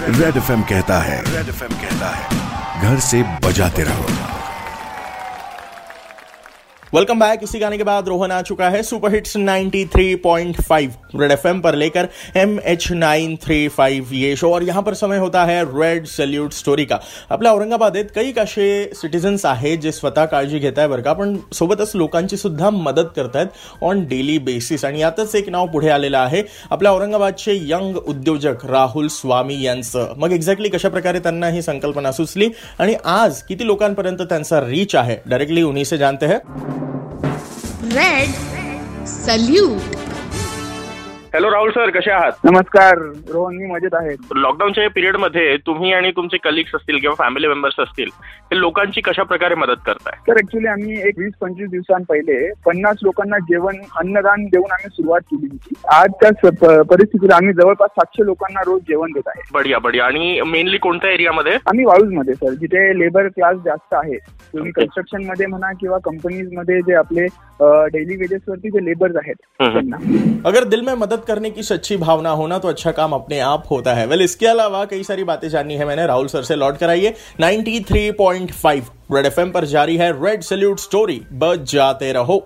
Red FM कहता है, red FM कहता है, घर से बजाते रहो। Welcome back. इसी गाने के बाद रोहन आ चुका है सुपर हिट्स 93.5 रेड एफएम पर लेकर MH935 ये शो, और यहाँ पर समय होता है रेड सल्यूट स्टोरी का. आपल्या औरंगाबादेत काही कसे सिटिझन्स आहेत जे स्वतः काळजी घेत आहे बरं का, पण सोबतच लोकांची सुद्धा मदत करतायत ऑन डेली बेसिस. आणि यातच एक नाव पुढे आलेलं आहे, आपल्या औरंगाबादचे यंग उद्योजक राहुल स्वामी यांचं. मग एक्झॅक्टली कशाप्रकारे त्यांना ही संकल्पना सुचली आणि आज किती लोकांपर्यंत त्यांचा रीच आहे, डायरेक्टली उन्हीं से जानते हैं. Red salute. Hello Rahul sir, कसे आहात? नमस्कार रोहन, मी मजेत आहे. लॉकडाऊनच्या पिरियडमध्ये तुम्ही आणि तुमचे कलिग्स असतील किंवा फॅमिली मेंबर्स असतील, हे लोकांची कशा प्रकारे मदत करताय? सर ऍक्च्युली आम्ही 20-25 दिवसांपहिले 50 लोकांना जेवण अन्नदान देऊन आम्ही सुरुवात केली होती. आजच्या परिस्थितीला आम्ही जवळपास 700 लोकांना रोज जेवण देत आहे. बढिया बढिया. आणि मेनली कोणत्या एरियामध्ये? आम्ही वाळूजमध्ये सर, जिथे लेबर क्लास जास्त आहे. तुम्ही कन्स्ट्रक्शन मध्ये म्हणा किंवा कंपनीजमध्ये जे आपले डेली वेजेस वरती जे लेबर्स आहेत त्यांना. अगर दिल में मदद करने की सच्ची भावना होना तो अच्छा काम अपने आप होता है. वेल, इसके अलावा कई सारी बातें जाननी है मैंने, राहुल सर से लौट कर आइए. 93.5 रेड एफएम पर जारी है रेड सल्यूट स्टोरी, बजाते रहो.